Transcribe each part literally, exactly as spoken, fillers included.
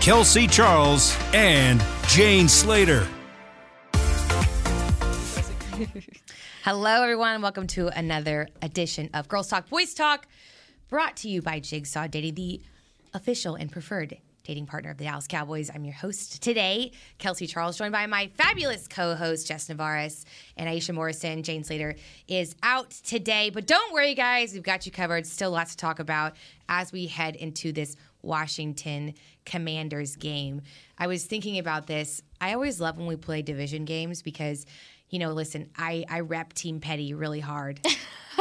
Kelsey Charles, and Jane Slater. Hello, everyone. Welcome to another edition of Girls Talk, Boys Talk, brought to you by Jigsaw Dating, the official and preferred dating partner of the Dallas Cowboys. I'm your host today, Kelsey Charles, joined by my fabulous co-host, Jess Navarro, and Aisha Morrison. Jane Slater is out today, but don't worry, guys. We've got you covered. Still lots to talk about as we head into this Washington Commanders game. I was thinking about this. I always love when we play division games because, you know, listen, I, I rep Team Petty really hard.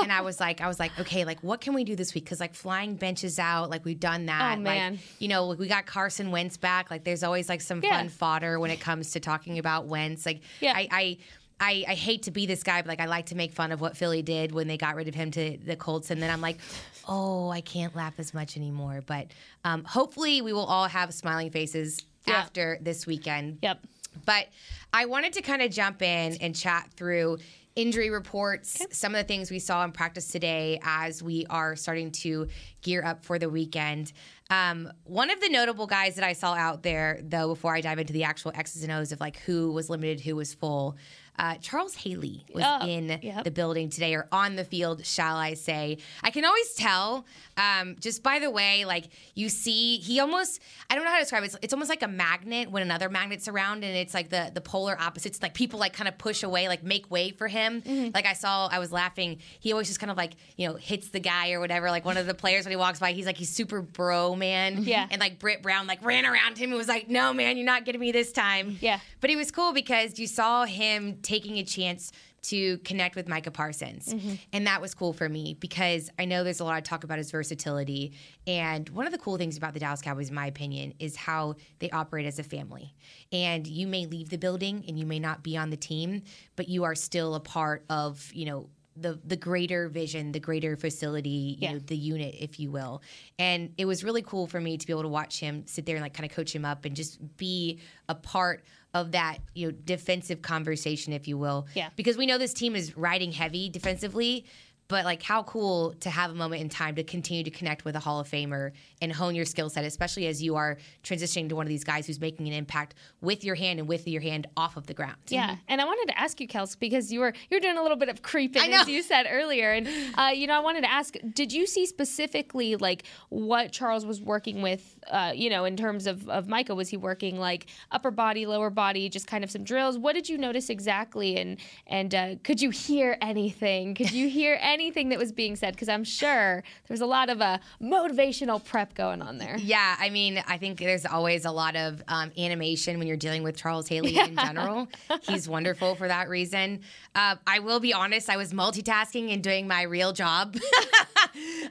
And I was like, I was like, okay, like, what can we do this week? Because, like, flying benches out, like, we've done that. Oh, man. Like, you know, we got Carson Wentz back. Like, there's always, like, some yeah. fun fodder when it comes to talking about Wentz. Like, yeah. I, I I, I hate to be this guy, but, like, I like to make fun of what Philly did when they got rid of him to the Colts. And then I'm like, oh, I can't laugh as much anymore. But um, hopefully we will all have smiling faces yep. after this weekend. Yep. But I wanted to kind of jump in and chat through injury reports, okay. some of the things we saw in practice today as we are starting to gear up for the weekend. Um, one of the notable guys that I saw out there, though, before I dive into the actual X's and O's of, like, who was limited, who was full, Uh, Charles Haley was oh, in yep. the building today, or on the field, shall I say. I can always tell, um, just by the way, like, you see, he almost, I don't know how to describe it, it's, it's almost like a magnet when another magnet's around, and it's like the, the polar opposites, like people like kind of push away, like make way for him. Mm-hmm. Like I saw, I was laughing, he always just kind of like, you know, hits the guy or whatever, like one of the players when he walks by, he's like, he's super bro, man. Yeah. And like Britt Brown like ran around him and was like, no, man, you're not getting me this time. Yeah. But it was cool because you saw him taking a chance to connect with Micah Parsons. Mm-hmm. And that was cool for me because I know there's a lot of talk about his versatility. And one of the cool things about the Dallas Cowboys, in my opinion, is how they operate as a family. And you may leave the building and you may not be on the team, but you are still a part of, you know, the the greater vision, the greater facility, you yeah. know, the unit, if you will. And it was really cool for me to be able to watch him sit there and like kind of coach him up and just be a part of that, you know, defensive conversation, if you will. Yeah. Because we know this team is riding heavy defensively, but like how cool to have a moment in time to continue to connect with a Hall of Famer and hone your skill set, especially as you are transitioning to one of these guys who's making an impact with your hand and with your hand off of the ground. Yeah, mm-hmm. And I wanted to ask you, Kels, because you were you were doing a little bit of creeping, as you said earlier. And, uh, you know, I wanted to ask, did you see specifically, like, what Charles was working with, uh, you know, in terms of, of Micah? Was he working, like, upper body, lower body, just kind of some drills? What did you notice exactly? And, and uh, could you hear anything? Could you hear anything? Anything that was being said, because I'm sure there's a lot of uh, motivational prep going on there. Yeah, I mean, I think there's always a lot of um, animation when you're dealing with Charles Haley yeah. in general. He's wonderful for that reason. Uh, I will be honest, I was multitasking and doing my real job.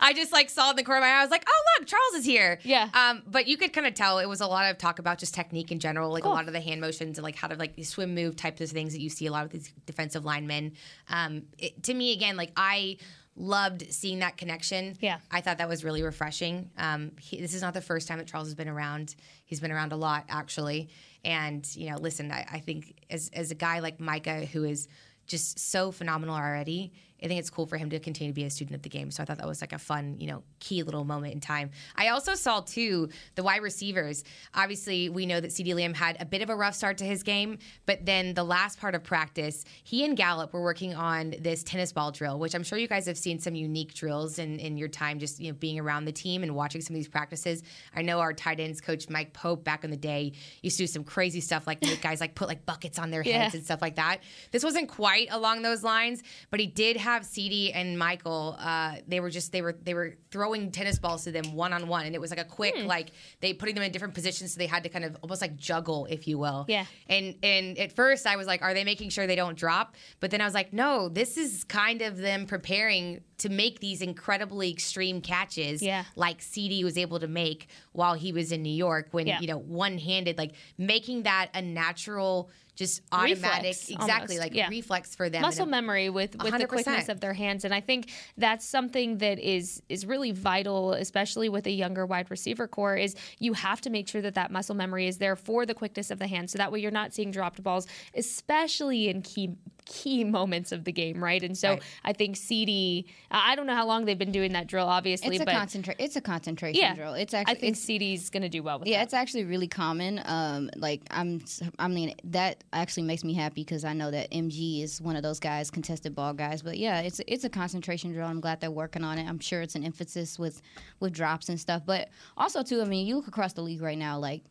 I just like saw in the corner of my eye, I was like, oh, look, Charles is here. Yeah. Um, but you could kind of tell it was a lot of talk about just technique in general, like cool. a lot of the hand motions and like how to like swim move types of things that you see a lot with these defensive linemen. Um, it, to me, again, like I loved seeing that connection. Yeah. I thought that was really refreshing. Um, he, this is not the first time that Charles has been around. He's been around a lot, actually. And, you know, listen, I, I think as as a guy like Micah, who is just so phenomenal already, I think it's cool for him to continue to be a student of the game. So I thought that was like a fun, you know, key little moment in time. I also saw, too, the wide receivers. Obviously, we know that CeeDee Lamb had a bit of a rough start to his game, but then the last part of practice, he and Gallup were working on this tennis ball drill, which I'm sure you guys have seen some unique drills in, in your time just, you know, being around the team and watching some of these practices. I know our tight ends coach, Mike Pope, back in the day, used to do some crazy stuff like make guys like put like buckets on their heads yeah. and stuff like that. This wasn't quite along those lines, but he did have have CeeDee and Michael, uh, they were just they were they were throwing tennis balls to them one on one, and it was like a quick mm. like they putting them in different positions, so they had to kind of almost like juggle, if you will. Yeah. And and at first I was like, are they making sure they don't drop? But then I was like, no, this is kind of them preparing to make these incredibly extreme catches, yeah. like CeeDee was able to make while he was in New York when, yeah. you know, one-handed, like making that a natural, just automatic, reflex, exactly, almost. like yeah. reflex for them. Muscle memory with, with the quickness of their hands. And I think that's something that is is really vital, especially with a younger wide receiver core, is you have to make sure that that muscle memory is there for the quickness of the hands. So that way you're not seeing dropped balls, especially in key key moments of the game, right? And so right. I think CeeDee, I don't know how long they've been doing that drill, obviously. It's a, but concentra- it's a concentration yeah, drill. It's actually, I think CeeDee's going to do well with yeah, that. Yeah, it's actually really common. Um, like, I'm, I mean, that actually makes me happy because I know that M G is one of those guys, contested ball guys. But, yeah, it's it's a concentration drill. I'm glad they're working on it. I'm sure it's an emphasis with, with drops and stuff. But also, too, I mean, you look across the league right now, like,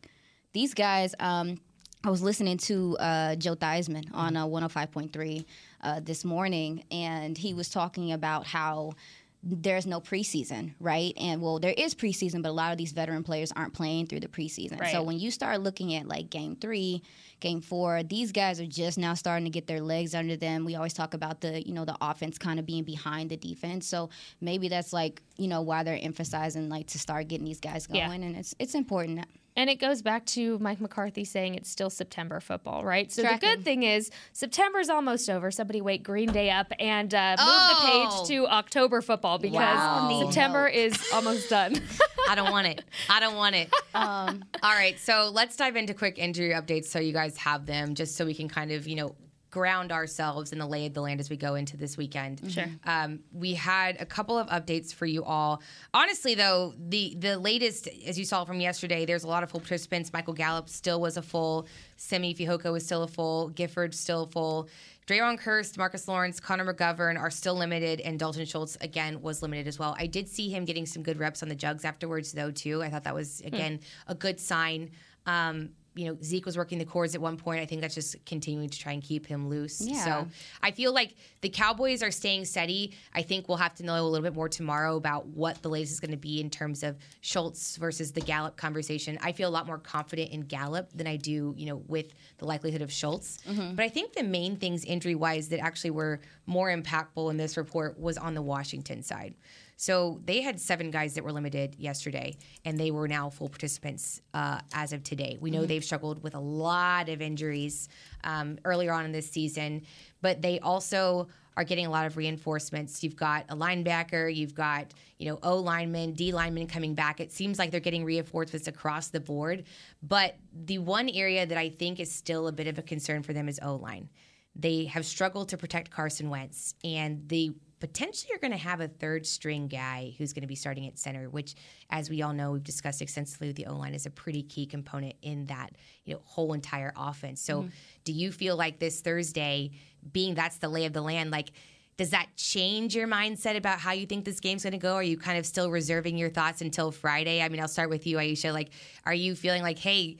these guys um, – I was listening to uh, Joe Theismann on uh, one oh five point three uh, this morning, and he was talking about how there's no preseason, right? And, well, there is preseason, but a lot of these veteran players aren't playing through the preseason. Right. So when you start looking at, like, game three, game four, these guys are just now starting to get their legs under them. We always talk about the, you know, the offense kind of being behind the defense. So maybe that's, like, you know, why they're emphasizing, like, to start getting these guys going. Yeah. And it's it's important. And it goes back to Mike McCarthy saying it's still September football, right? So Tracking. The good thing is September's almost over. Somebody wake Green Day up and uh, move oh. the page to October football because wow. September no. is almost done. I don't want it. I don't want it. Um, All right, so let's dive into quick injury updates so you guys have them, just so we can kind of, you know, ground ourselves in the lay of the land as we go into this weekend. Sure. Um, we had a couple of updates for you all. Honestly, though, the the latest, as you saw from yesterday, there's a lot of full participants. Michael Gallup still was a full. Semi Fihoko was still a full. Gifford still full. Jaron Kearse, DeMarcus Lawrence, Connor McGovern are still limited, and Dalton Schultz, again, was limited as well. I did see him getting some good reps on the jugs afterwards, though, too. I thought that was, again, mm. a good sign. Um You know, Zeke was working the cords at one point. I think that's just continuing to try and keep him loose. Yeah. So I feel like the Cowboys are staying steady. I think we'll have to know a little bit more tomorrow about what the latest is going to be in terms of Schultz versus the Gallup conversation. I feel a lot more confident in Gallup than I do, you know, with the likelihood of Schultz. Mm-hmm. But I think the main things injury-wise that actually were more impactful in this report was on the Washington side. So they had seven guys that were limited yesterday, and they were now full participants uh, as of today. We know mm-hmm. they've struggled with a lot of injuries um, earlier on in this season, but they also are getting a lot of reinforcements. You've got a linebacker, you've got, you know, O-linemen, D-linemen coming back. It seems like they're getting reinforcements across the board. But the one area that I think is still a bit of a concern for them is O-line. They have struggled to protect Carson Wentz, and the potentially you're going to have a third-string guy who's going to be starting at center, which, as we all know, we've discussed extensively, the O-line is a pretty key component in that, you know, whole entire offense. So mm-hmm. do you feel like this Thursday, being that's the lay of the land, like, does that change your mindset about how you think this game's going to go? Are you kind of still reserving your thoughts until Friday? I mean, I'll start with you, Aisha. Like, are you feeling like, hey,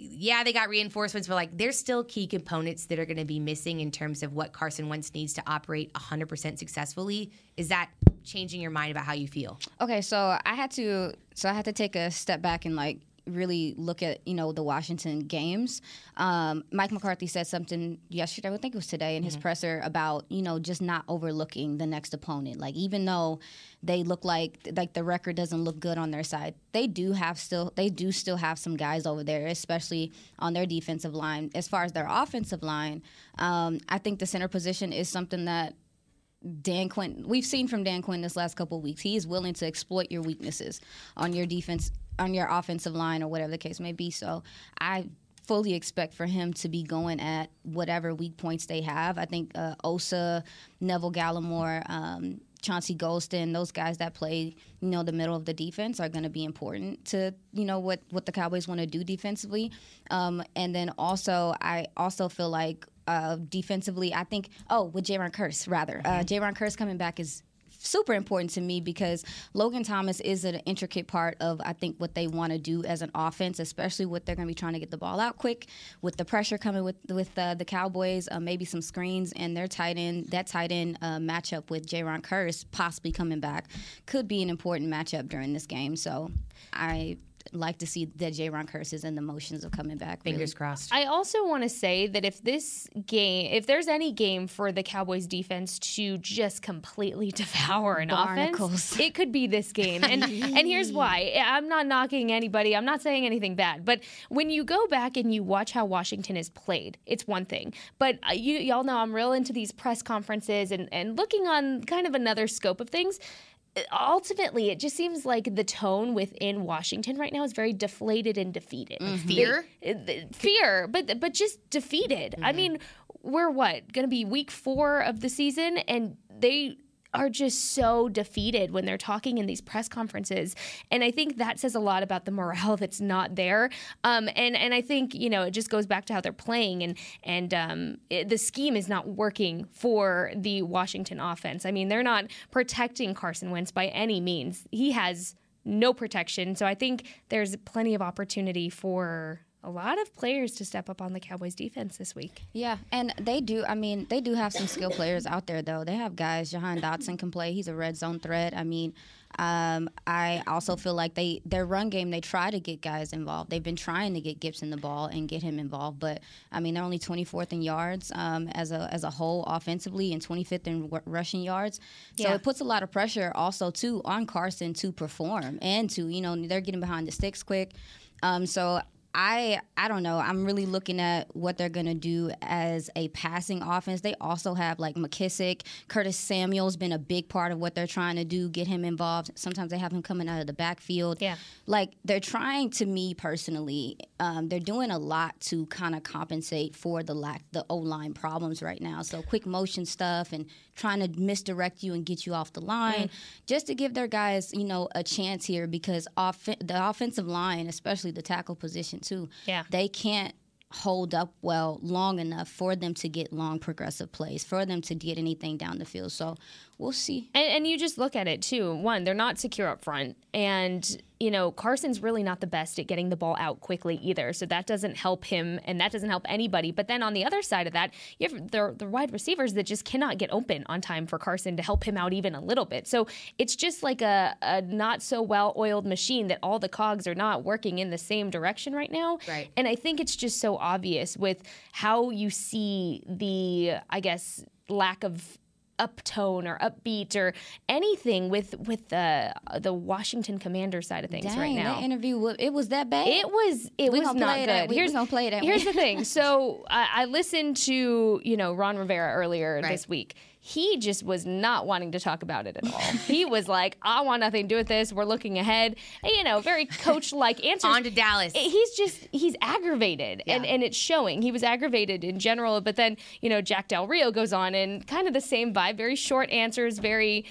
yeah, they got reinforcements, but, like, there's still key components that are going to be missing in terms of what Carson Wentz needs to operate one hundred percent successfully. Is that changing your mind about how you feel? Okay, so I had to so I had to take a step back and, like, really look at, you know, the Washington games. Um, Mike McCarthy said something yesterday, I think it was today, in mm-hmm. his presser about, you know, just not overlooking the next opponent. Like, even though they look like like the record doesn't look good on their side, they do have still they do still have some guys over there, especially on their defensive line. As far as their offensive line, um, I think the center position is something that Dan Quinn, we've seen from Dan Quinn this last couple of weeks. He is willing to exploit your weaknesses on your defense, on your offensive line, or whatever the case may be. So I fully expect for him to be going at whatever weak points they have. I think uh, Osa, Neville Gallimore, um, Chauncey Golston, those guys that play, you know, the middle of the defense are going to be important to, you know, what, what the Cowboys want to do defensively. Um, and then also, I also feel like uh, defensively, I think, oh, with Jaron Kearse, rather. Uh, Jaron Kearse coming back is super important to me because Logan Thomas is an intricate part of, I think, what they want to do as an offense, especially what they're going to be trying to get the ball out quick with the pressure coming with with uh, the Cowboys, uh, maybe some screens, and their tight end, that tight end uh, matchup with Jaron Kearse possibly coming back could be an important matchup during this game. So I like to see that Jaron Kearse is in the motions of coming back. Fingers really. crossed. I also want to say that if this game, if there's any game for the Cowboys defense to just completely devour an Barnacles. offense, it could be this game. And and here's why. I'm not knocking anybody. I'm not saying anything bad. But when you go back and you watch how Washington is played, it's one thing. But you, y'all know I'm real into these press conferences and, and looking on kind of another scope of things. Ultimately, it just seems like the tone within Washington right now is very deflated and defeated. Mm-hmm. Fear? They, they, fear, but but just defeated. Mm-hmm. I mean, we're what? Going to be week four of the season, and they are just so defeated when they're talking in these press conferences. And I think that says a lot about the morale that's not there. Um, and, and I think, you know, it just goes back to how they're playing and, and um, it, the scheme is not working for the Washington offense. I mean, they're not protecting Carson Wentz by any means. He has no protection. So I think there's plenty of opportunity for a lot of players to step up on the Cowboys defense this week. Yeah, and they do. I mean, they do have some skilled players out there, though. They have guys. Jahan Dotson can play. He's a red zone threat. I mean, um, I also feel like they their run game, they try to get guys involved. They've been trying to get Gibson the ball and get him involved. But, I mean, they're only twenty-fourth in yards um, as a as a whole offensively and twenty-fifth in w- rushing yards. So yeah. It puts a lot of pressure also, too, on Carson to perform and to, you know, they're getting behind the sticks quick. Um, so I I don't know. I'm really looking at what they're going to do as a passing offense. They also have, like, McKissick. Curtis Samuel's been a big part of what they're trying to do, get him involved. Sometimes they have him coming out of the backfield. Yeah. Like, they're trying, to me personally, um, they're doing a lot to kind of compensate for the lack, the O-line problems right now. So quick motion stuff and trying to misdirect you and get you off the line mm. just to give their guys, you know, a chance here because off- the offensive line, especially the tackle position, too. Yeah. They can't hold up well long enough for them to get long progressive plays, for them to get anything down the field. So we'll see. And, and you just look at it, too. One, they're not secure up front. And, you know, Carson's really not the best at getting the ball out quickly either. So that doesn't help him, and that doesn't help anybody. But then on the other side of that, you have the, the wide receivers that just cannot get open on time for Carson to help him out even a little bit. So it's just like a, a not-so-well-oiled machine that all the cogs are not working in the same direction right now. Right. And I think it's just so obvious with how you see the, I guess, lack of uptone or upbeat or anything with with the the Washington Commanders side of things. Dang, right now. That interview, it was that bad? It was it we was not play good. That. We, here's gonna play that. Here's the thing. So I, I listened to, you know, Ron Rivera earlier right. this week. He just was not wanting to talk about it at all. He was like, I want nothing to do with this. We're looking ahead. And, you know, very coach-like answers. On to Dallas. He's just, he's aggravated, yeah. and, and it's showing. He was aggravated in general, but then, you know, Jack Del Rio goes on and kind of the same vibe, very short answers, very,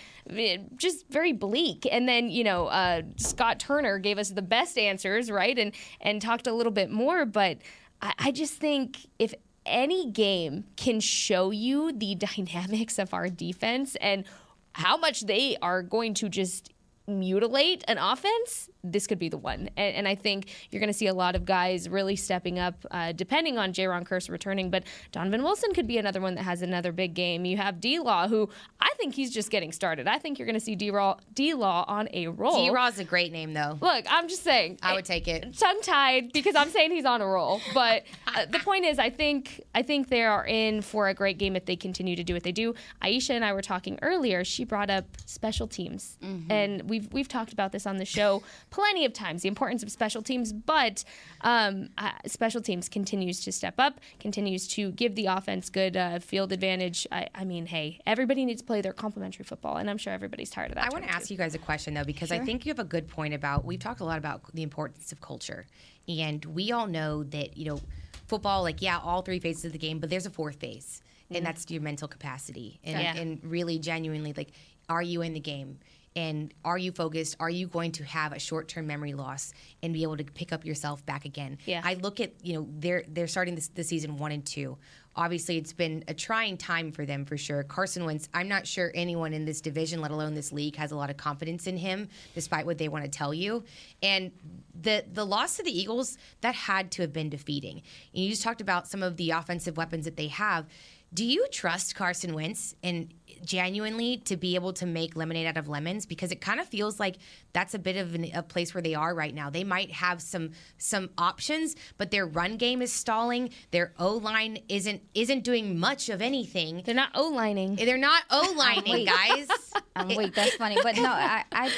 just very bleak. And then, you know, uh, Scott Turner gave us the best answers, right, and, and talked a little bit more. But I, I just think if any game can show you the dynamics of our defense and how much they are going to just mutilate an offense, this could be the one. And, and I think you're going to see a lot of guys really stepping up, uh, depending on Jaron Kearse returning. But Donovan Wilson could be another one that has another big game. You have D-Law, who I think he's just getting started. I think you're going to see D-Law, D-Law on a roll. D-Law's a great name, though. Look, I'm just saying. I would take it. Tongue-tied, because I'm saying he's on a roll. But uh, the point is, I think I think they are in for a great game if they continue to do what they do. Aisha and I were talking earlier. She brought up special teams. Mm-hmm. And we We've, we've talked about this on the show plenty of times, the importance of special teams, but um, uh, special teams continues to step up, continues to give the offense good uh, field advantage. I, I mean, hey, everybody needs to play their complementary football, and I'm sure everybody's tired of that. I want to ask you guys a question, though, because sure. I think you have a good point about, we've talked a lot about the importance of culture, and we all know that, you know, football, like, yeah, all three phases of the game, but there's a fourth phase, mm. and that's your mental capacity, and, yeah. and really genuinely, like, are you in the game? And are you focused? Are you going to have a short-term memory loss and be able to pick up yourself back again? Yeah. I look at, you know, they're they're starting this, this season one and two. Obviously, it's been a trying time for them, for sure. Carson Wentz, I'm not sure anyone in this division, let alone this league, has a lot of confidence in him, despite what they want to tell you. And the the loss to the Eagles, that had to have been defeating. And you just talked about some of the offensive weapons that they have. Do you trust Carson Wentz and genuinely to be able to make lemonade out of lemons? Because it kind of feels like that's a bit of an, a place where they are right now. They might have some some options, but their run game is stalling. Their O-line isn't isn't doing much of anything. They're not O-lining. They're not O-lining, guys. Um, wait, that's funny. But no, I, I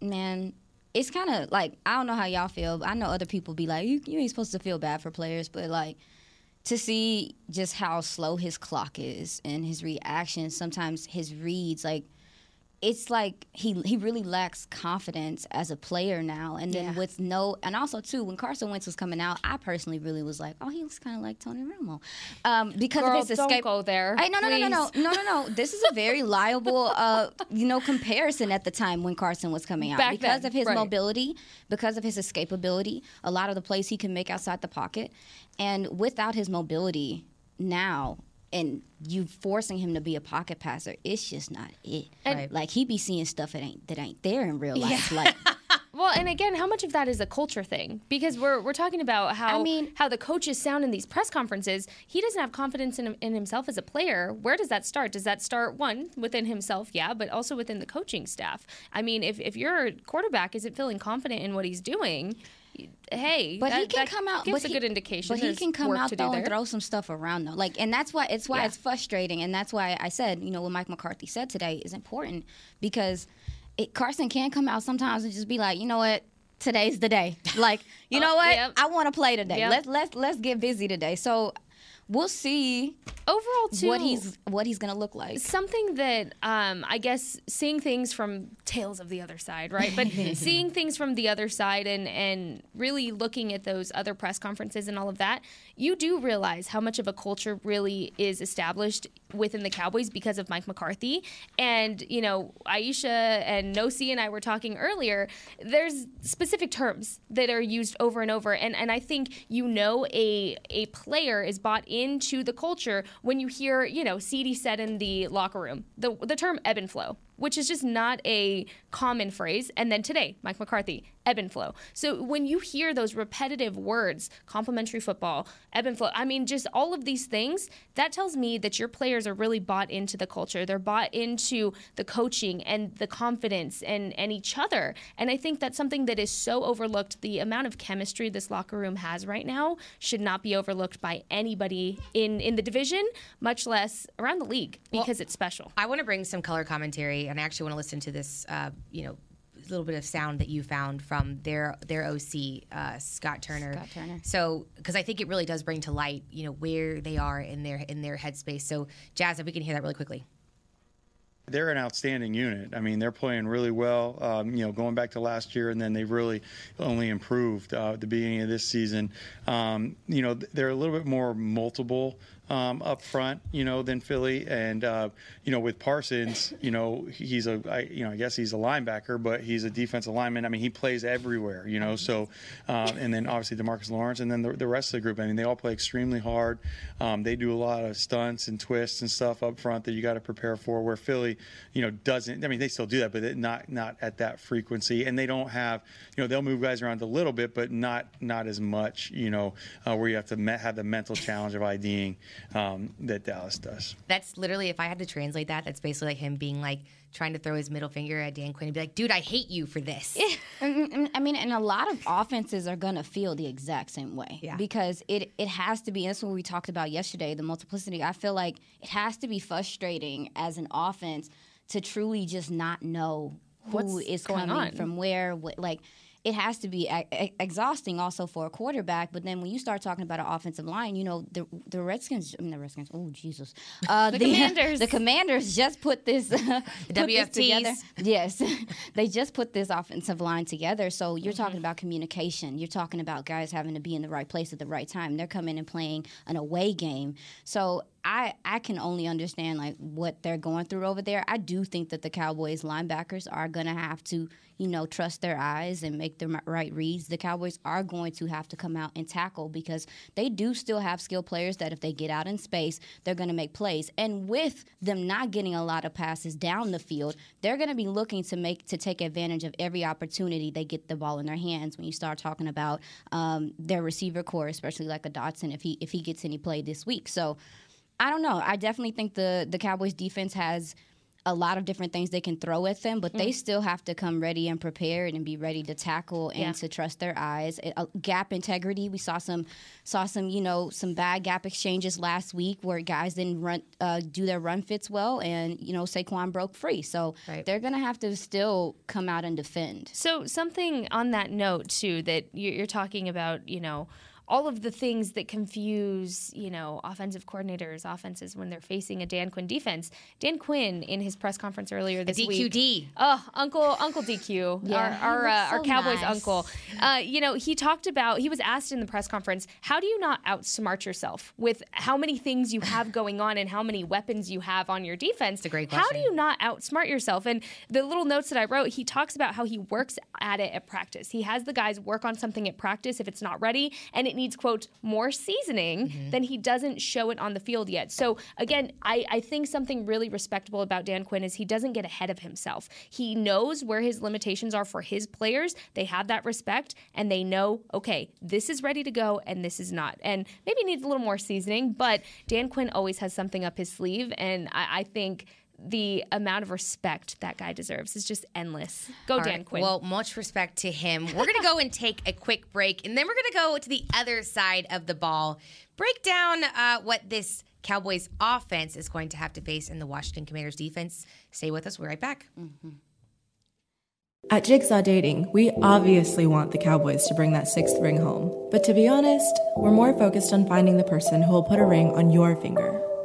man, it's kind of like, I don't know how y'all feel. But I know other people be like, you, you ain't supposed to feel bad for players, but like, to see just how slow his clock is and his reactions, sometimes his reads, like it's like he he really lacks confidence as a player now. And then yeah. with no, and also too, when Carson Wentz was coming out, I personally really was like, oh, he looks kind of like Tony Romo, um, because Girl, of his escape. Don't go there. Hey, no, no, no, no, no, no, no, no. This is a very liable, uh, you know, comparison at the time when Carson was coming out. Back because then, of his right. mobility, because of his escapability, a lot of the plays he can make outside the pocket, and without his mobility now. And you forcing him to be a pocket passer, it's just not it. Right. Like, he be seeing stuff that ain't that ain't there in real life. Yeah. Like, well, and again, how much of that is a culture thing? Because we're we're talking about how I mean, how the coaches sound in these press conferences. He doesn't have confidence in, in himself as a player. Where does that start? Does that start, one, within himself, yeah, but also within the coaching staff? I mean, if, if your quarterback isn't feeling confident in what he's doing, hey, but that, he can that come out. Gives a he, good indication. But he There's can come out though and throw some stuff around though. Like, and that's why it's why yeah. it's frustrating, and that's why I said, you know, what Mike McCarthy said today is important, because it, Carson can come out sometimes and just be like, you know what, today's the day. Like, you oh, know what, yep. I want to play today. Yep. Let's let's let's get busy today. So we'll see overall too what he's what he's gonna look like. Something that um, I guess seeing things from tales of the other side, right? But seeing things from the other side and and really looking at those other press conferences and all of that, you do realize how much of a culture really is established within the Cowboys because of Mike McCarthy. And you know, Aisha and Nosi and I were talking earlier. There's specific terms that are used over and over, and and I think you know a a player is bought in. into the culture when you hear, you know, CeeDee said in the locker room, the the term ebb and flow, which is just not a common phrase. And then today, Mike McCarthy, ebb and flow. So when you hear those repetitive words, complimentary football, ebb and flow, I mean, just all of these things, that tells me that your players are really bought into the culture. They're bought into the coaching and the confidence and, and each other. And I think that's something that is so overlooked. The amount of chemistry this locker room has right now should not be overlooked by anybody in, in the division, much less around the league, because well, it's special. I want to bring some color commentary, and I actually want to listen to this, uh, you know, little bit of sound that you found from their their O C, uh, Scott Turner. Scott Turner. So, because I think it really does bring to light, you know, where they are in their in their headspace. So, Jazz, if we can hear that really quickly. They're an outstanding unit. I mean, they're playing really well, um, you know, going back to last year, and then they've really only improved uh, at the beginning of this season. Um, you know, they're a little bit more multiple um, up front, you know, than Philly. And, uh, you know, with Parsons, you know, he's a, I, you know, I guess he's a linebacker, but he's a defensive lineman. I mean, he plays everywhere, you know, so, um, and then obviously DeMarcus Lawrence, and then the, the rest of the group. I mean, they all play extremely hard. Um, they do a lot of stunts and twists and stuff up front that you got to prepare for, where Philly, you know, doesn't. I mean, they still do that, but it not not at that frequency. And they don't have, you know, they'll move guys around a little bit, but not not as much, you know, uh, where you have to me- have the mental challenge of IDing um, that Dallas does. That's literally, if I had to translate that, that's basically like him being like, trying to throw his middle finger at Dan Quinn and be like, dude, I hate you for this. Yeah. I mean, and a lot of offenses are going to feel the exact same way. Yeah. Because it, it has to be, and that's what we talked about yesterday, the multiplicity. I feel like it has to be frustrating as an offense to truly just not know who What's is coming on? From where. What, like, it has to be a- a- exhausting also for a quarterback. But then when you start talking about an offensive line, you know, the the Redskins, I mean, the Redskins, oh, Jesus. Uh, the, the Commanders. The Commanders just put this, uh, put W F Ts. This together. Yes. They just put this offensive line together. So you're mm-hmm. talking about communication. You're talking about guys having to be in the right place at the right time. They're coming and playing an away game. So I, I can only understand, like, what they're going through over there. I do think that the Cowboys linebackers are going to have to, you know, trust their eyes and make the right reads. The Cowboys are going to have to come out and tackle, because they do still have skilled players that if they get out in space, they're going to make plays. And with them not getting a lot of passes down the field, they're going to be looking to make to take advantage of every opportunity they get the ball in their hands. When you start talking about um, their receiver core, especially like a Dotson, if he if he gets any play this week. So – I don't know. I definitely think the, the Cowboys defense has a lot of different things they can throw at them, but mm. they still have to come ready and prepared and be ready to tackle and yeah. to trust their eyes. It, uh, gap integrity. We saw some, saw some, you know, some bad gap exchanges last week where guys didn't run, uh, do their run fits well, and you know Saquon broke free. So right. they're gonna have to still come out and defend. So something on that note too that you're talking about, you know. All of the things that confuse, you know, offensive coordinators, offenses when they're facing a Dan Quinn defense. Dan Quinn, in his press conference earlier this week, D Q D. Oh, Uncle Uncle D Q, yeah, our our, uh, so our Cowboys nice. Uncle. Uh, you know, he talked about. He was asked in the press conference, "How do you not outsmart yourself with how many things you have going on and how many weapons you have on your defense?" That's a great question. How do you not outsmart yourself? And the little notes that I wrote, he talks about how he works at it at practice. He has the guys work on something at practice if it's not ready, and it needs, quote, more seasoning, mm-hmm. then he doesn't show it on the field yet. So, again, I, I think something really respectable about Dan Quinn is he doesn't get ahead of himself. He knows where his limitations are for his players. They have that respect, and they know, okay, this is ready to go, and this is not. And maybe needs a little more seasoning, but Dan Quinn always has something up his sleeve, and I, I think the amount of respect that guy deserves is just endless. Go, All Dan right. Quinn. Well, much respect to him. We're going to go and take a quick break, and then we're going to go to the other side of the ball, break down uh, what this Cowboys offense is going to have to face in the Washington Commanders defense. Stay with us. We're right back. Mm-hmm. At Jigsaw Dating, we obviously want the Cowboys to bring that sixth ring home. But to be honest, we're more focused on finding the person who will put a ring on your finger.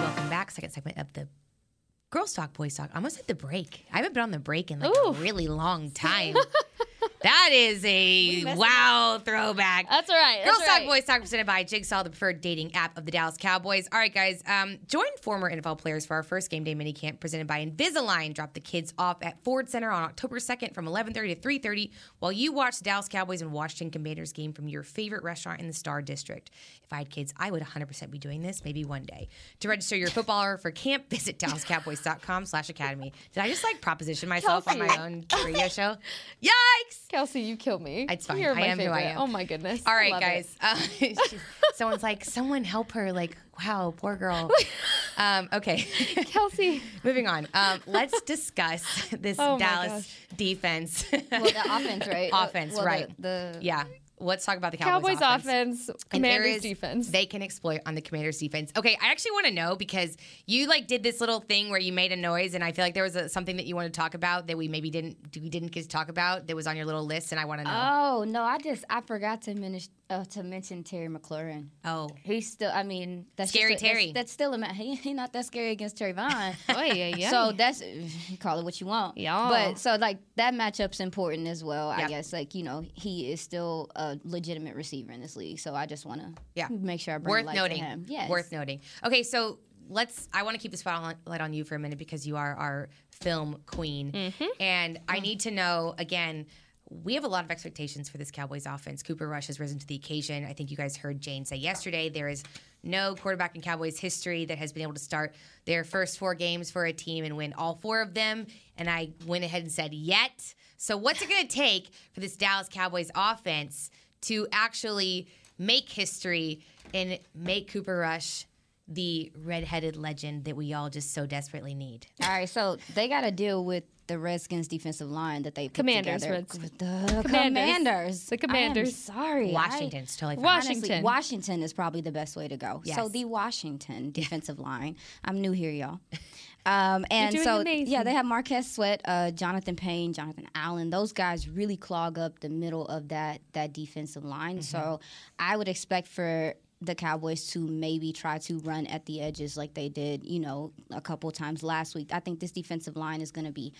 Welcome back. Second segment of the Girls Talk, Boys Talk. I almost hit the break. I haven't been on the break in like Ooh. a really long time. That is a wow up. throwback. That's all right. That's Girls all right. Talk, Boys Talk, presented by Jigsaw, the preferred dating app of the Dallas Cowboys. All right, guys, um, join former N F L players for our first game day minicamp presented by Invisalign. Drop the kids off at Ford Center on October second from eleven thirty to three thirty while you watch the Dallas Cowboys and Washington Commanders game from your favorite restaurant in the Star District. If I had kids, I would one hundred percent be doing this, maybe one day. To register your footballer for camp, visit Dallas Cowboys dot com slash academy. Did I just, like, proposition myself Kelsey. on my own radio show? Yikes! Kelsey, you killed me. It's fine. You're I am favorite. who I am. Oh, my goodness. All right, Love guys. Uh, someone's like, someone help her. Like, wow, poor girl. Um, okay. Kelsey. Moving on. Um, let's discuss this oh Dallas defense. Well, the offense, right? Offense, well, right. The, the... Yeah. Let's talk about the Cowboys, Cowboys offense. offense Commanders is, defense. They can exploit on the Commanders defense. Okay, I actually want to know because you like did this little thing where you made a noise, and I feel like there was a, something that you wanted to talk about that we maybe didn't we didn't get to talk about that was on your little list, and I want to know. Oh no, I just I forgot to mention uh, to mention Terry McLaurin. Oh, he's still. I mean, that's scary just, Terry. That's, that's still a he. He not that scary against Terry Vaughn. Oh yeah, yeah. So that's call it what you want. Yeah. But so like that matchup's important as well. Yep. I guess like you know he is still. Uh, legitimate receiver in this league, so I just want to yeah. make sure I bring worth light noting. To him. Yes. Worth noting. Okay, so let's. I want to keep the spotlight on you for a minute because you are our film queen, mm-hmm. and I need to know again. We have a lot of expectations for this Cowboys offense. Cooper Rush has risen to the occasion. I think you guys heard Jane say yesterday there is no quarterback in Cowboys history that has been able to start their first four games for a team and win all four of them. And I went ahead and said yet. So what's it going to take for this Dallas Cowboys offense to actually make history and make Cooper Rush the redheaded legend that we all just so desperately need? All right, so they got to deal with the Redskins defensive line that they put Commanders, together. Redskins. The Commanders. Commanders. The Commanders. I am sorry. Washington's totally fine. Washington. Honestly, Washington is probably the best way to go. Yes. So the Washington defensive line. I'm new here, y'all. Um, and so, amazing. Yeah, they have Marquez Sweat, uh, Jonathan Payne, Jonathan Allen. Those guys really clog up the middle of that, that defensive line. Mm-hmm. So I would expect for the Cowboys to maybe try to run at the edges like they did, you know, a couple times last week. I think this defensive line is going to be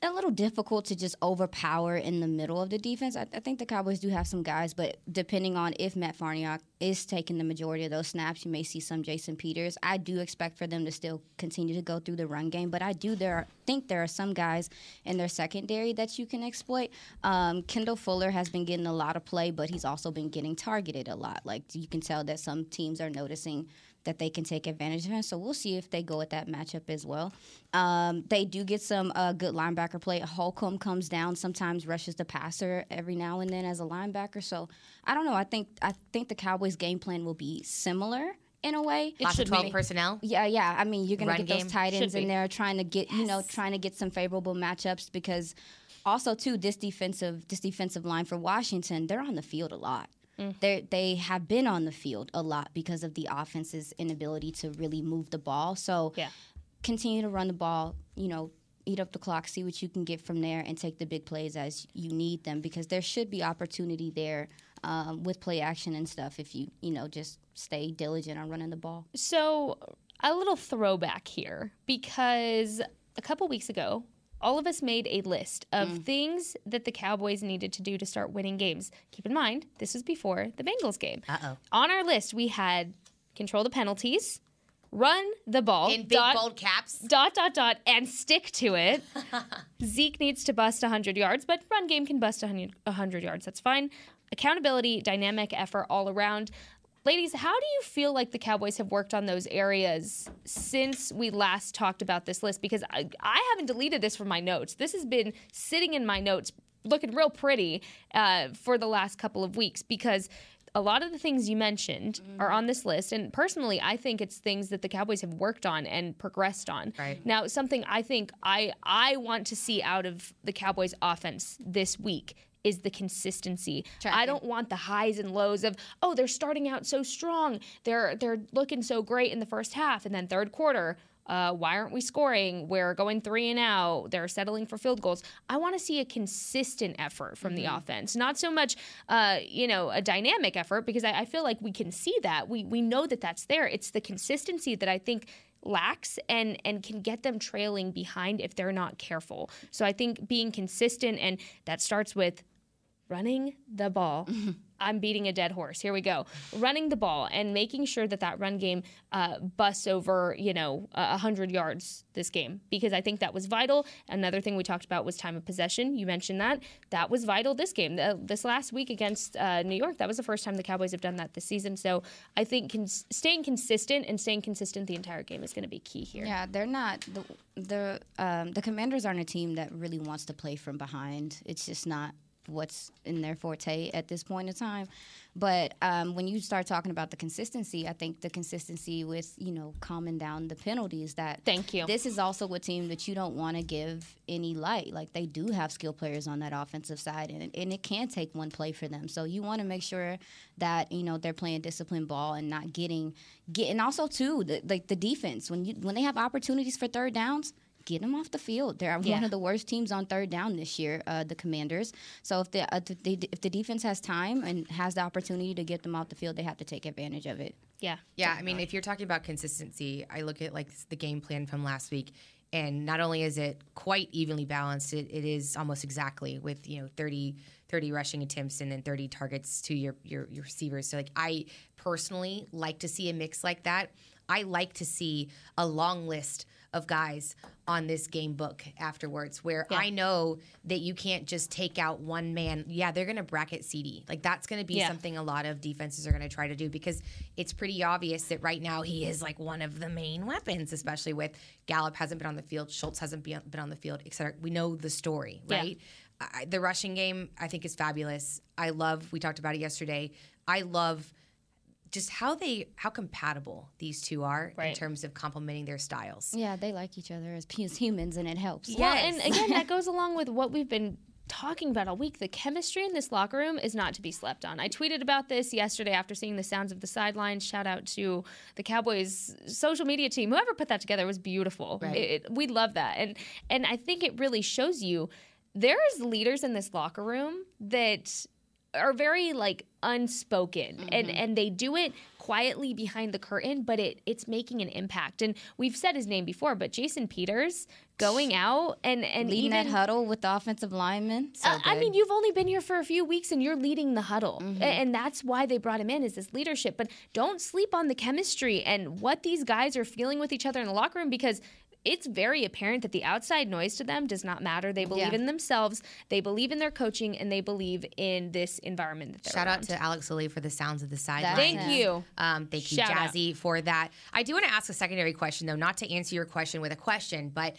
a little difficult to just overpower in the middle of the defense. I, I think the Cowboys do have some guys, but depending on if Matt Farniok is taking the majority of those snaps, you may see some Jason Peters. I do expect for them to still continue to go through the run game, but I do there are, think there are some guys in their secondary that you can exploit. Um, Kendall Fuller has been getting a lot of play, but he's also been getting targeted a lot. Like you can tell that some teams are noticing that they can take advantage of him. So we'll see if they go with that matchup as well. Um, they do get some uh, good linebacker play. Holcomb comes down, sometimes rushes the passer every now and then as a linebacker. So I don't know. I think I think the Cowboys' game plan will be similar in a way. It Lots of twelve be. personnel. Yeah, yeah. I mean, you're going to get game. those tight ends in there trying to get, yes. you know, trying to get some favorable matchups because also, too, this defensive this defensive line for Washington, they're on the field a lot. They they have been on the field a lot because of the offense's inability to really move the ball. So yeah. continue to run the ball, you know, eat up the clock, see what you can get from there, and take the big plays as you need them because there should be opportunity there um, with play action and stuff if you, you know, just stay diligent on running the ball. So a little throwback here because a couple weeks ago, all of us made a list of mm. things that the Cowboys needed to do to start winning games. Keep in mind, this was before the Bengals game. Uh-oh. On our list, we had control the penalties, run the ball. In big, dot, bold caps. Dot, dot, dot, and stick to it. Zeke needs to bust one hundred yards, but run game can bust one hundred yards. That's fine. Accountability, dynamic effort all around. Ladies, how do you feel like the Cowboys have worked on those areas since we last talked about this list? Because I, I haven't deleted this from my notes. This has been sitting in my notes looking real pretty uh, for the last couple of weeks because a lot of the things you mentioned mm-hmm. are on this list. And personally, I think it's things that the Cowboys have worked on and progressed on. Right. Now, something I think I I want to see out of the Cowboys offense this week is the consistency. Tracking. I don't want the highs and lows of, oh, they're starting out so strong. They're they're looking so great in the first half. And then third quarter, uh, why aren't we scoring? We're going three and out. They're settling for field goals. I want to see a consistent effort from mm-hmm. the offense. Not so much, uh, you know, a dynamic effort because I, I feel like we can see that. We, we know that that's there. It's the consistency that I think lacks and and can get them trailing behind if they're not careful. So I think being consistent, and that starts with running the ball. Mm-hmm. I'm beating a dead horse. Here we go. Running the ball and making sure that that run game uh, busts over, you know, uh, one hundred yards this game because I think that was vital. Another thing we talked about was time of possession. You mentioned that. That was vital this game. Uh, this last week against uh, New York, that was the first time the Cowboys have done that this season. So I think cons- staying consistent and staying consistent the entire game is going to be key here. Yeah, they're not the the um, the Commanders aren't a team that really wants to play from behind. It's just not what's in their forte at this point in time. But um, when you start talking about the consistency, I think the consistency with, you know, calming down the penalties, that Thank you. This is also a team that you don't want to give any light. Like, they do have skill players on that offensive side, and, and it can take one play for them. So you want to make sure that, you know, they're playing disciplined ball and not getting get, – and also, too, the, like the defense. When you when they have opportunities for third downs, get them off the field. They're yeah. one of the worst teams on third down this year, uh, the Commanders. So if the, uh, the if the defense has time and has the opportunity to get them off the field, they have to take advantage of it. Yeah. Yeah, I mean, if you're talking about consistency, I look at, like, the game plan from last week, and not only is it quite evenly balanced, it, it is almost exactly with, you know, thirty, thirty rushing attempts and then thirty targets to your, your, your receivers. So, like, I personally like to see a mix like that. I like to see a long list of guys on this game book afterwards where yeah. I know that you can't just take out one man. Yeah, they're going to bracket CeeDee. Like, that's going to be yeah. something a lot of defenses are going to try to do, because it's pretty obvious that right now he is, like, one of the main weapons, especially with Gallup hasn't been on the field, Schultz hasn't been on the field, et cetera. We know the story, right? Yeah. I, the rushing game, I think, is fabulous. I love, we talked about it yesterday, I love just how they how compatible these two are right. in terms of complementing their styles. Yeah, they like each other as humans, and it helps. Yes. Well, and again, that goes along with what we've been talking about all week. The chemistry in this locker room is not to be slept on. I tweeted about this yesterday after seeing the sounds of the sidelines. Shout out to the Cowboys social media team. Whoever put that together was beautiful. Right. It, it, we love that. And and I think it really shows you there is leaders in this locker room that are very, like, unspoken, mm-hmm. and and they do it quietly behind the curtain, but it it's making an impact. And we've said his name before, but Jason Peters going out and and leading even, that huddle with the offensive linemen. So uh, I mean, you've only been here for a few weeks, and you're leading the huddle, mm-hmm. and that's why they brought him in, is this leadership. But don't sleep on the chemistry and what these guys are feeling with each other in the locker room, because it's very apparent that the outside noise to them does not matter. They believe yeah. in themselves, they believe in their coaching, and they believe in this environment that they're Shout around. Out to Alex Lilly for the sounds of the sideline. Thank yeah. you. Um, thank you, Shout Jazzy, out. For that. I do want to ask a secondary question, though, not to answer your question with a question, but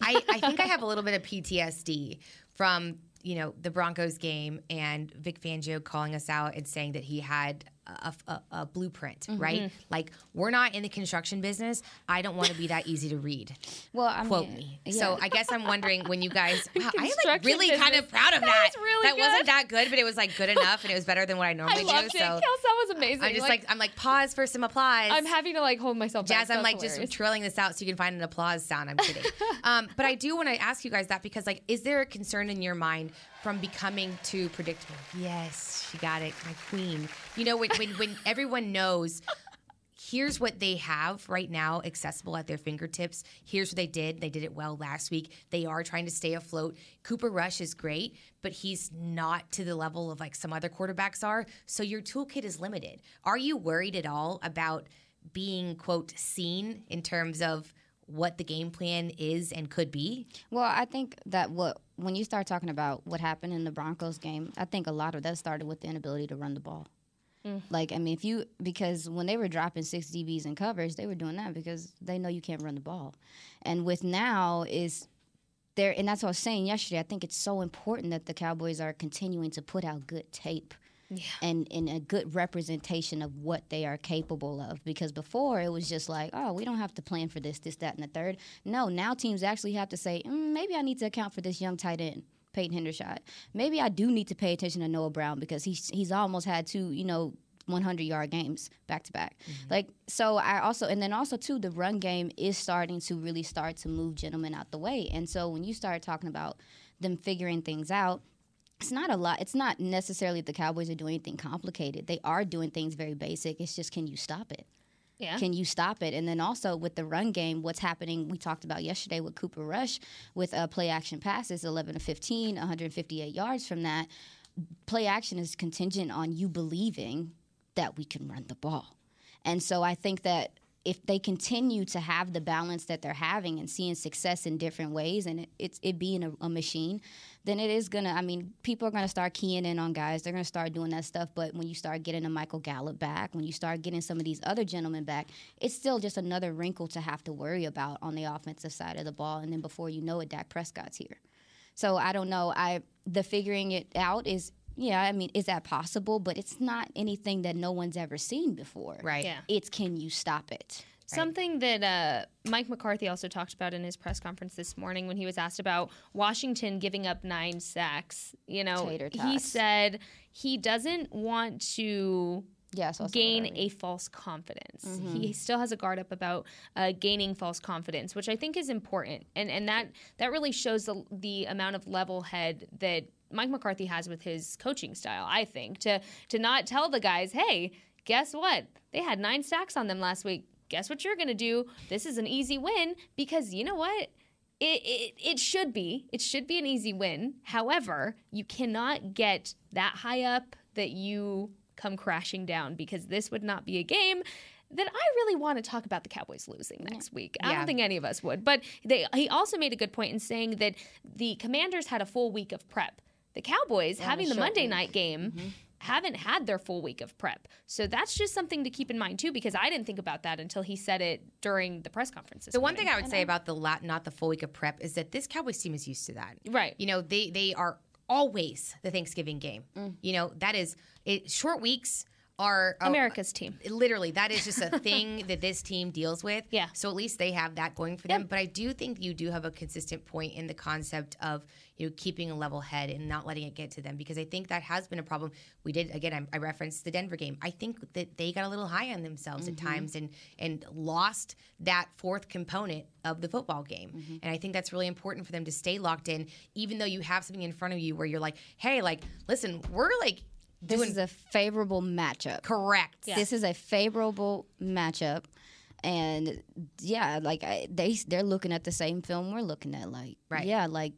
I, I think I have a little bit of P T S D from, you know, the Broncos game and Vic Fangio calling us out and saying that he had A, a, a blueprint, mm-hmm. right? Like, we're not in the construction business. I don't want to be that easy to read. Well, I mean, quote me. Yeah. So I guess I'm wondering when you guys. Wow, I am, like, really business. Kind of proud of that. That, was really that wasn't that good, but it was, like, good enough, and it was better than what I normally I loved do. It. So Kelsey, that was amazing. I'm just like, like I'm like pause for some applause. I'm having to, like, hold myself back. Jazz, I'm like hilarious. Just trilling this out so you can find an applause sound. I'm kidding. um, but I do want to ask you guys that, because, like, is there a concern in your mind from becoming too predictable? Yes, she got it, my queen. You know, when when, when everyone knows, here's what they have right now accessible at their fingertips. Here's what they did. They did it well last week. They are trying to stay afloat. Cooper Rush is great, but he's not to the level of, like, some other quarterbacks are. So your toolkit is limited. Are you worried at all about being, quote, seen in terms of what the game plan is and could be? Well, I think that what when you start talking about what happened in the Broncos game, I think a lot of that started with the inability to run the ball. Mm. Like, I mean, if you because when they were dropping six D Bs in covers, they were doing that because they know you can't run the ball. And with now is there, and that's what I was saying yesterday, I think it's so important that the Cowboys are continuing to put out good tape. Yeah. And in a good representation of what they are capable of. Because before it was just like, oh, we don't have to plan for this, this, that, and the third. No, now teams actually have to say, mm, maybe I need to account for this young tight end, Peyton Hendershot. Maybe I do need to pay attention to Noah Brown because he's, he's almost had two, you know, hundred-yard games back-to-back. Mm-hmm. Like, so I also, and then also, too, the run game is starting to really start to move gentlemen out the way. And so when you start talking about them figuring things out, it's not a lot. It's not necessarily that the Cowboys are doing anything complicated. They are doing things very basic. It's just, can you stop it? Yeah. Can you stop it? And then also with the run game, what's happening, we talked about yesterday with Cooper Rush, with uh, play action passes, eleven to fifteen, one hundred fifty-eight yards from that. Play action is contingent on you believing that we can run the ball. And so I think that if they continue to have the balance that they're having and seeing success in different ways and it, it, it being a, a machine, then it is going to, I mean, people are going to start keying in on guys. They're going to start doing that stuff. But when you start getting a Michael Gallup back, when you start getting some of these other gentlemen back, it's still just another wrinkle to have to worry about on the offensive side of the ball. And then before you know it, Dak Prescott's here. So I don't know. I the figuring it out is, yeah, I mean, is that possible? But it's not anything that no one's ever seen before. Right. Yeah. It's can you stop it? Right. Something that uh, Mike McCarthy also talked about in his press conference this morning when he was asked about Washington giving up nine sacks. You know, he said he doesn't want to yeah, gain I mean. a false confidence. Mm-hmm. He still has a guard up about uh, gaining false confidence, which I think is important. And and that, that really shows the, the amount of level head that Mike McCarthy has with his coaching style, I think, to to not tell the guys, hey, guess what? They had nine sacks on them last week. Guess what you're going to do? This is an easy win, because you know what? It, it it should be. It should be an easy win. However, you cannot get that high up that you come crashing down, because this would not be a game that I really want to talk about the Cowboys losing next week. I yeah. don't think any of us would. But they, he also made a good point in saying that the Commanders had a full week of prep. The Cowboys, yeah, having the Monday week. night game, mm-hmm. haven't had their full week of prep. So that's just something to keep in mind, too, because I didn't think about that until he said it during the press conference. The one thing I would say about the la- not the full week of prep is that this Cowboys team is used to that. Right. You know, they, they are always the Thanksgiving game. Mm. You know, that is it, short weeks. Are uh, America's team. Literally, that is just a thing that this team deals with. Yeah. So at least they have that going for them. Yep. But I do think you do have a consistent point in the concept of, you know, keeping a level head and not letting it get to them, because I think that has been a problem. We did, again, I, I referenced the Denver game. I think that they got a little high on themselves mm-hmm. at times and, and lost that fourth component of the football game. Mm-hmm. And I think that's really important for them to stay locked in, even though you have something in front of you where you're like, hey, like, listen, we're like, This doing. is a favorable matchup. Correct. Yeah. This is a favorable matchup. And, yeah, like, I, they, they're looking at the same film we're looking at. Like, right. yeah, like,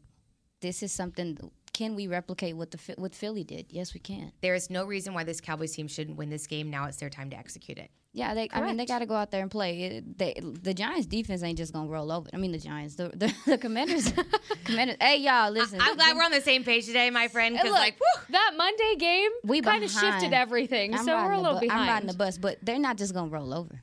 this is something – can we replicate what the what Philly did? Yes, we can. There is no reason why this Cowboys team shouldn't win this game. Now it's their time to execute it. Yeah, they, I mean, they got to go out there and play. It, they, the Giants' defense ain't just going to roll over. I mean, the Giants, the, the, the Commanders. commanders. Hey, y'all, listen. I, I'm glad we're on the same page today, my friend. Because, like, whew, that Monday game we kind of shifted everything, I'm so we're a little bu- behind. I'm riding the bus, but they're not just going to roll over.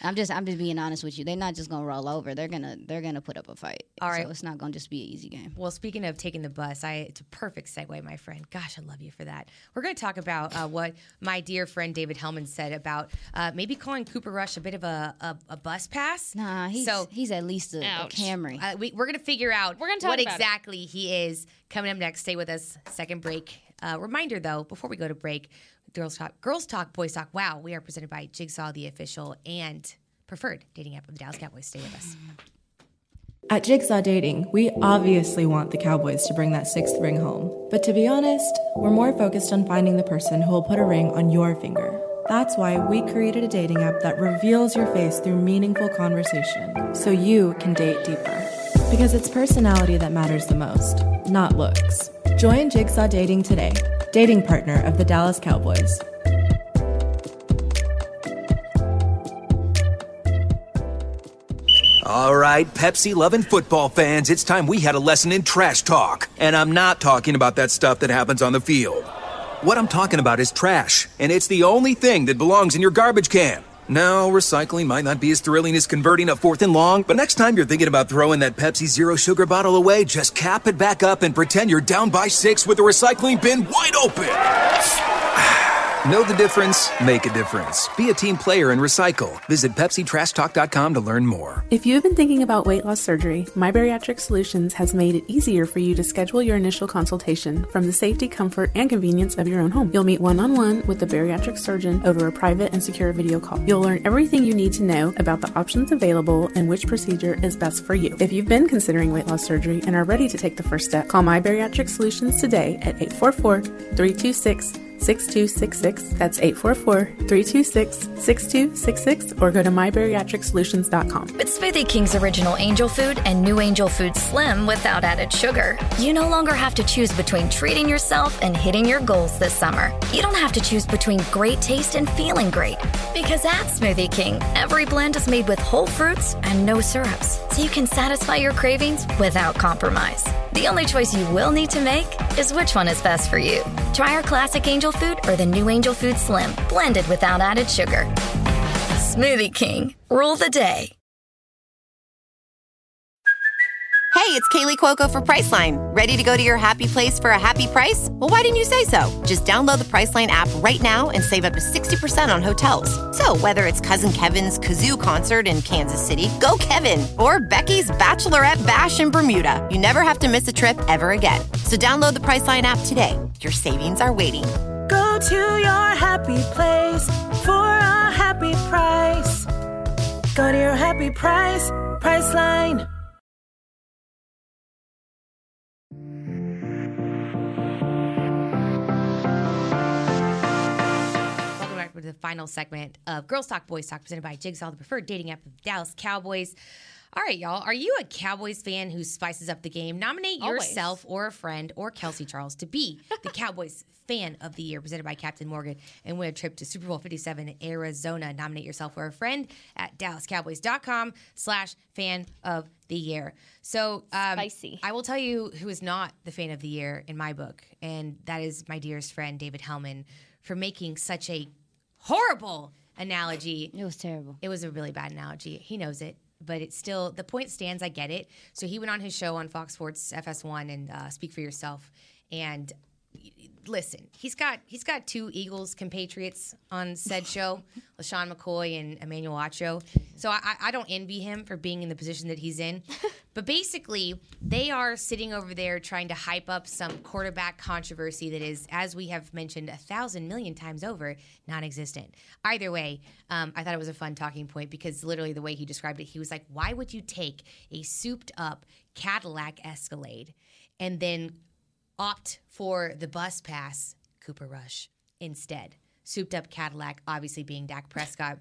I'm just I'm just being honest with you. They're not just gonna roll over. They're gonna they're gonna put up a fight. All right. So it's not gonna just be an easy game. Well, speaking of taking the bus, I it's a perfect segue, my friend. Gosh, I love you for that. We're gonna talk about uh, what my dear friend David Helman said about uh, maybe calling Cooper Rush a bit of a a, a bus pass. Nah, he's so, he's at least a, a Camry. Uh, we, we're gonna figure out we're gonna talk what about exactly it. he is. Coming up next, stay with us. Second break. Uh, reminder though, before we go to break. Girls Talk, Girls Talk, Boys Talk. Wow, we are presented by Jigsaw, the official and preferred dating app of the Dallas Cowboys. Stay with us. At Jigsaw Dating, we obviously want the Cowboys to bring that sixth ring home. But to be honest, we're more focused on finding the person who will put a ring on your finger. That's why we created a dating app that reveals your face through meaningful conversation, so you can date deeper. Because it's personality that matters the most, not looks. Join Jigsaw Dating today. Dating partner of the Dallas Cowboys. All right, Pepsi-loving football fans, it's time we had a lesson in trash talk. And I'm not talking about that stuff that happens on the field. What I'm talking about is trash, and it's the only thing that belongs in your garbage can. Now, recycling might not be as thrilling as converting a fourth and long, but next time you're thinking about throwing that Pepsi Zero Sugar bottle away, just cap it back up and pretend you're down by six with the recycling bin wide open. Know the difference? Make a difference. Be a team player and recycle. Visit Pepsi Trash Talk dot com to learn more. If you've been thinking about weight loss surgery, My Bariatric Solutions has made it easier for you to schedule your initial consultation from the safety, comfort, and convenience of your own home. You'll meet one-on-one with a bariatric surgeon over a private and secure video call. You'll learn everything you need to know about the options available and which procedure is best for you. If you've been considering weight loss surgery and are ready to take the first step, call My Bariatric Solutions today at eight four four, three two six, six two six six. six two six six. That's eight four four, three two six, six two six six, or go to my bariatric solutions dot com. With Smoothie King's Original Angel Food and New Angel Food Slim without added sugar, you no longer have to choose between treating yourself and hitting your goals this summer. You don't have to choose between great taste and feeling great, because at Smoothie King, every blend is made with whole fruits and no syrups, so you can satisfy your cravings without compromise. The only choice you will need to make is which one is best for you. Try our classic angel food or the new angel food slim, blended without added sugar. Smoothie King, rule the day. Hey, it's Kaylee Cuoco for Priceline. Ready to go to your happy place for a happy price? Well, why didn't you say so? Just download the Priceline app right now and save up to sixty percent on hotels. So whether it's Cousin Kevin's Kazoo Concert in Kansas City, go Kevin, or Becky's Bachelorette Bash in Bermuda, you never have to miss a trip ever again. So download the Priceline app today. Your savings are waiting. Go to your happy place for a happy price. Go to your happy price, Priceline. To the final segment of Girls Talk, Boys Talk, presented by Jigsaw, the preferred dating app of Dallas Cowboys. All right, y'all. Are you a Cowboys fan who spices up the game? Nominate Always. yourself or a friend or Kelsey Charles to be the Cowboys Fan of the Year, presented by Captain Morgan, and win a trip to Super Bowl fifty-seven in Arizona. Nominate yourself or a friend at dallas cowboys dot com slash fan of the year. So um, Spicy. I will tell you who is not the fan of the year in my book, and that is my dearest friend, David Helman, for making such a horrible analogy. It was terrible. It was a really bad analogy. He knows it, but it's still, the point stands. I get it. So he went on his show on Fox Sports F S one and uh, Speak for Yourself. And listen, he's got he's got two Eagles compatriots on said show, LaShawn McCoy and Emmanuel Ocho. So I, I don't envy him for being in the position that he's in. But basically, they are sitting over there trying to hype up some quarterback controversy that is, as we have mentioned a thousand million times over, non-existent. Either way, um, I thought it was a fun talking point because literally the way he described it, he was like, why would you take a souped-up Cadillac Escalade and then opt for the bus pass, Cooper Rush, instead? Souped up Cadillac, obviously being Dak Prescott.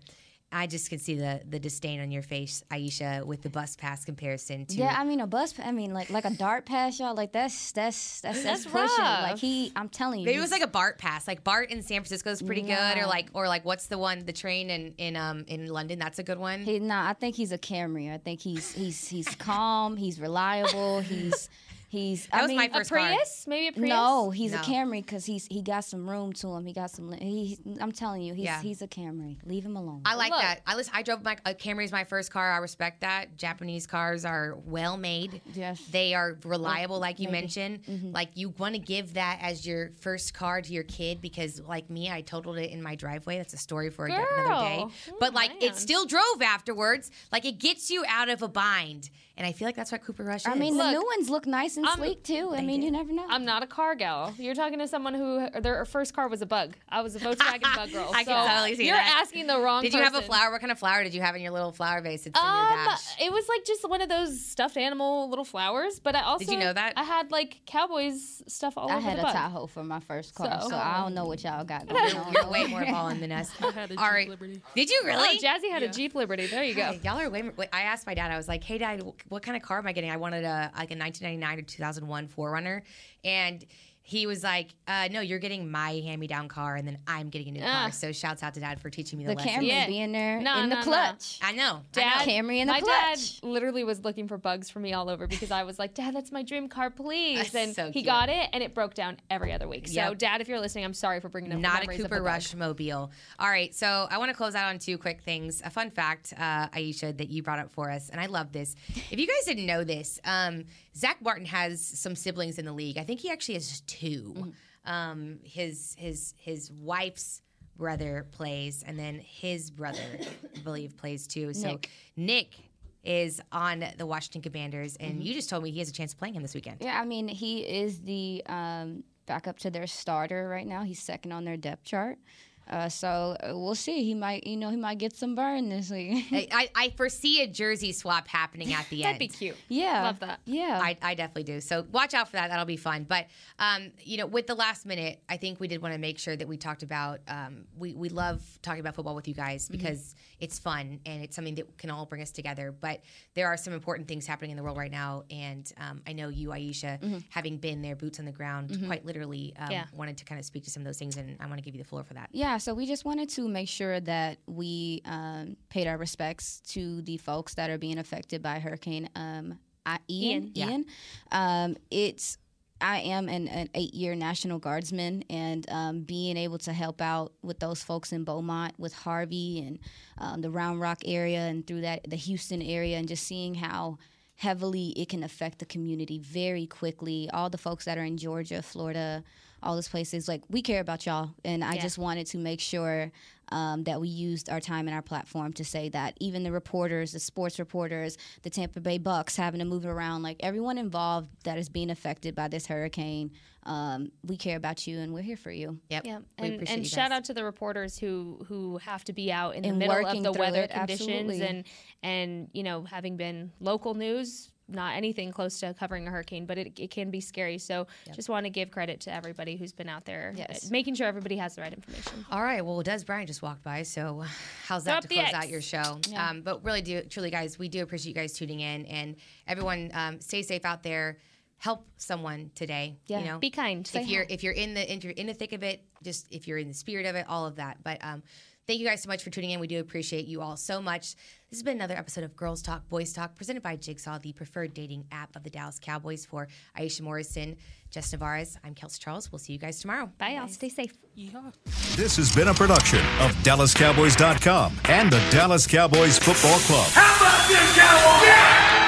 I just could see the the disdain on your face, Aisha, with the bus pass comparison to yeah. I mean a bus. I mean like like a dart pass, y'all. Like that's that's that's that's, that's rough. Like he, I'm telling you, maybe it was like a BART pass. Like BART in San Francisco is pretty yeah. good, or like or like what's the one? The train in, in um in London. That's a good one. He, nah, I think he's a Camry. I think he's he's he's calm. He's reliable. He's. He's that I was mean, my first a Prius, car. Maybe a Prius. No, he's no. a Camry because he's he got some room to him. He got some. He, I'm telling you, he's yeah. he's a Camry. Leave him alone. I like Look. that. I listen, I drove my uh, Camry's my first car. I respect that. Japanese cars are well made. Yes, they are reliable, like you maybe. mentioned. Mm-hmm. Like you want to give that as your first car to your kid because, like me, I totaled it in my driveway. That's a story for Girl. another day. Oh, but like man. it still drove afterwards. Like it gets you out of a bind. And I feel like that's what Cooper Rush is. I mean, look, the new ones look nice and I'm, sleek, too. I mean, do. you never know. I'm not a car gal. You're talking to someone who their first car was a bug. I was a Volkswagen bug girl. I so can totally see you're that. You're asking the wrong Did person. You have a flower? What kind of flower did you have in your little flower vase that's um, in your dash? It was like just one of those stuffed animal little flowers. But I also... Did you know that? I had like Cowboys stuff all I over the I had a bug. Tahoe for my first car, so, so I don't know what y'all got going on. You're way more balling than us. I had a Jeep right. Liberty. Did you really? Oh, Jazzy had yeah. a Jeep Liberty. There you go. Hi, y'all are way more... I asked my dad. I was like, hey, Dad... what kind of car am I getting? I wanted a like a nineteen ninety-nine or two thousand one four runner. And he was like, uh, no, you're getting my hand-me-down car, and then I'm getting a new uh, car. So shouts out to Dad for teaching me the, the lesson. The Camry yeah. being there no, in no, the clutch. No. I know. Dad, I know. Camry in the my clutch. My dad literally was looking for bugs for me all over because I was like, Dad, that's my dream car, please. And so he got it, and it broke down every other week. So, yep. Dad, if you're listening, I'm sorry for bringing up Not the memories of the bug. Not a Cooper Rush mobile. All right, so I want to close out on two quick things. A fun fact, uh, Aisha, that you brought up for us, and I love this. If you guys didn't know this, um, Zach Martin has some siblings in the league. I think he actually has two. Two, mm-hmm. um, his his his wife's brother plays, and then his brother, I believe, plays too. So Nick. Nick is on the Washington Commanders, and mm-hmm. you just told me he has a chance of playing him this weekend. Yeah, I mean, he is the um, backup to their starter right now. He's second on their depth chart. Uh, so we'll see. He might, you know, he might get some burn this week. I, I foresee a jersey swap happening at the end. That'd be cute. Yeah, love that. Yeah, I, I definitely do. So watch out for that. That'll be fun. But um, you know, with the last minute, I think we did want to make sure that we talked about. Um, we we love talking about football with you guys because mm-hmm. it's fun and it's something that can all bring us together. But there are some important things happening in the world right now, and um, I know you, Aisha, mm-hmm. having been there, boots on the ground, mm-hmm. quite literally, um, yeah. wanted to kind of speak to some of those things, and I want to give you the floor for that. Yeah. So we just wanted to make sure that we um, paid our respects to the folks that are being affected by Hurricane um, I- Ian. Ian. Yeah. Ian. Um, it's I am an, an eight-year National Guardsman, and um, being able to help out with those folks in Beaumont with Harvey and um, the Round Rock area and through that the Houston area, and just seeing how heavily it can affect the community very quickly. All the folks that are in Georgia, Florida, all those places, like, we care about y'all. And I yeah. just wanted to make sure um, that we used our time and our platform to say that even the reporters, the sports reporters, the Tampa Bay Bucks having to move around, like everyone involved that is being affected by this hurricane, um, we care about you and we're here for you. Yep. yep. We and and shout out to the reporters who, who have to be out in the and middle of the weather it, conditions absolutely. and, and, you know, having been local news, not anything close to covering a hurricane, but it, it can be scary. So yep. just want to give credit to everybody who's been out there yes. making sure everybody has the right information. All right. Well, Des Bryant just walked by, so how's that Stop to close X. out your show? Yeah. Um, but really, do truly, guys, we do appreciate you guys tuning in. And everyone, um, stay safe out there. Help someone today. Yeah. You know? Be kind. If you're, if you're in the in the thick of it, just if you're in the spirit of it, all of that. But um, thank you guys so much for tuning in. We do appreciate you all so much. This has been another episode of Girls Talk, Boys Talk, presented by Jigsaw, the preferred dating app of the Dallas Cowboys. For Aisha Morrison, Jess Navarro, I'm Kelsey Charles. We'll see you guys tomorrow. Bye, y'all. Stay safe. Yeah. This has been a production of Dallas Cowboys dot com and the Dallas Cowboys Football Club. How about this, Cowboys? Yeah!